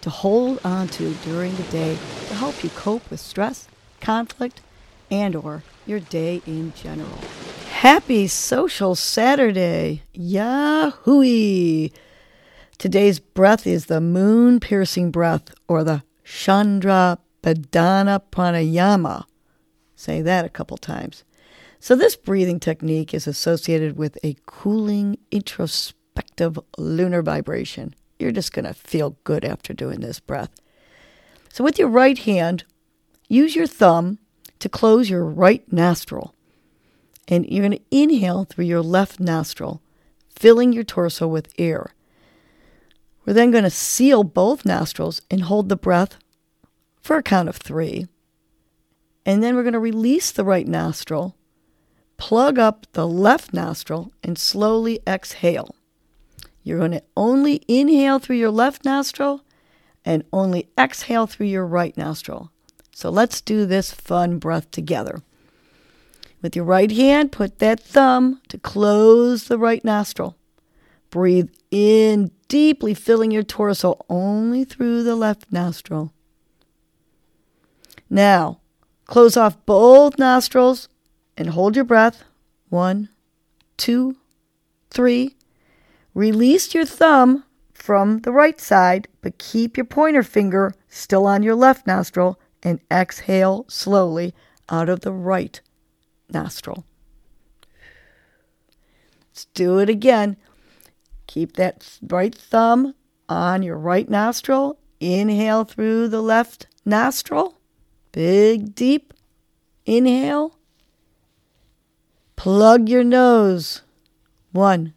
to hold on to during the day to help you cope with stress, conflict, and/or your day in general. Happy Social Saturday! Yahooey! Today's breath is the moon-piercing breath, or the Chandra Padana Pranayama. Say that a couple times. So this breathing technique is associated with a cooling, introspective lunar vibration. You're just going to feel good after doing this breath. So with your right hand, use your thumb to close your right nostril. And you're going to inhale through your left nostril, filling your torso with air. We're then going to seal both nostrils and hold the breath for a count of 3. And then we're going to release the right nostril, plug up the left nostril, and slowly exhale. You're going to only inhale through your left nostril and only exhale through your right nostril. So let's do this fun breath together. With your right hand, put that thumb to close the right nostril. Breathe in deeply, filling your torso only through the left nostril. Now, close off both nostrils and hold your breath. 1, 2, 3. Release your thumb from the right side, but keep your pointer finger still on your left nostril and exhale slowly out of the right nostril. Let's do it again. Keep that right thumb on your right nostril. Inhale through the left nostril. Big, deep inhale. Plug your nose. 1,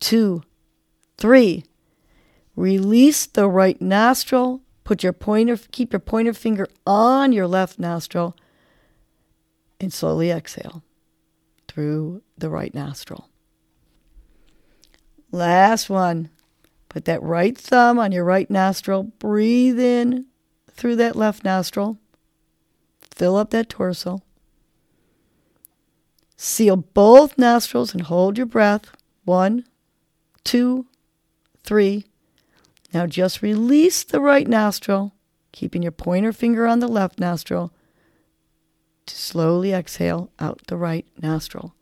2, 3. Release the right nostril. Keep your pointer finger on your left nostril and slowly exhale through the right nostril. Last one. Put that right thumb on your right nostril. Breathe in through that left nostril. Fill up that torso. Seal both nostrils and hold your breath. 1, 2, 3. Now just release the right nostril, keeping your pointer finger on the left nostril, to slowly exhale out the right nostril.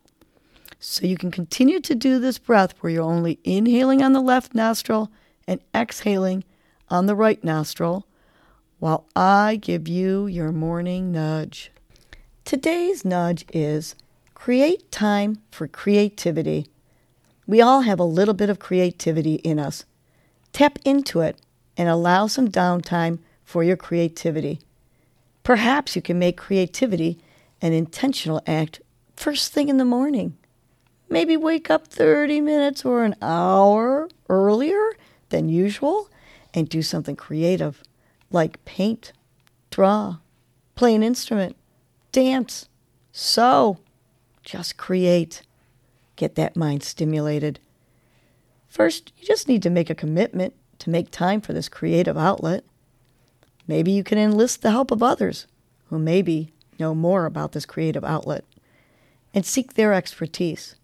So you can continue to do this breath where you're only inhaling on the left nostril and exhaling on the right nostril while I give you your morning nudge. Today's nudge is create time for creativity. We all have a little bit of creativity in us. Tap into it and allow some downtime for your creativity. Perhaps you can make creativity an intentional act first thing in the morning. Maybe wake up 30 minutes or an hour earlier than usual and do something creative like paint, draw, play an instrument, dance, sew. Just create. Get that mind stimulated. First, you just need to make a commitment to make time for this creative outlet. Maybe you can enlist the help of others who maybe know more about this creative outlet and seek their expertise.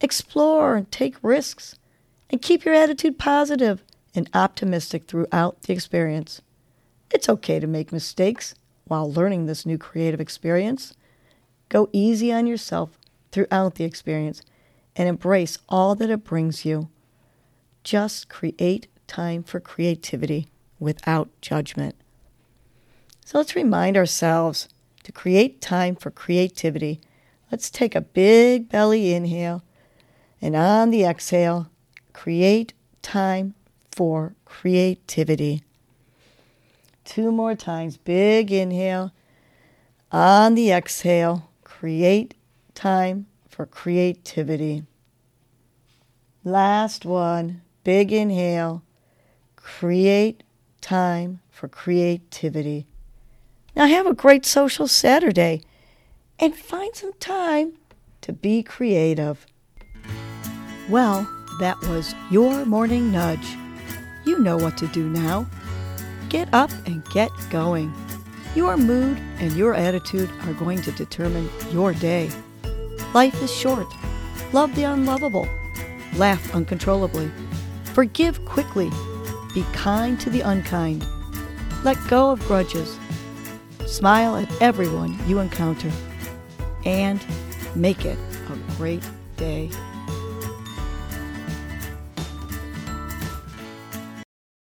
Explore and take risks and keep your attitude positive and optimistic throughout the experience. It's okay to make mistakes while learning this new creative experience. Go easy on yourself throughout the experience, and embrace all that it brings you. Just create time for creativity without judgment. So let's remind ourselves to create time for creativity. Let's take a big belly inhale, and on the exhale, create time for creativity. 2 more times. Big inhale. On the exhale, create time for creativity. Last one. Big inhale. Create time for creativity. Now have a great social Saturday and find some time to be creative. Well, that was Your Morning Nudge. You know what to do now. Get up and get going. Your mood and your attitude are going to determine your day. Life is short. Love the unlovable. Laugh uncontrollably. Forgive quickly. Be kind to the unkind. Let go of grudges. Smile at everyone you encounter. And make it a great day.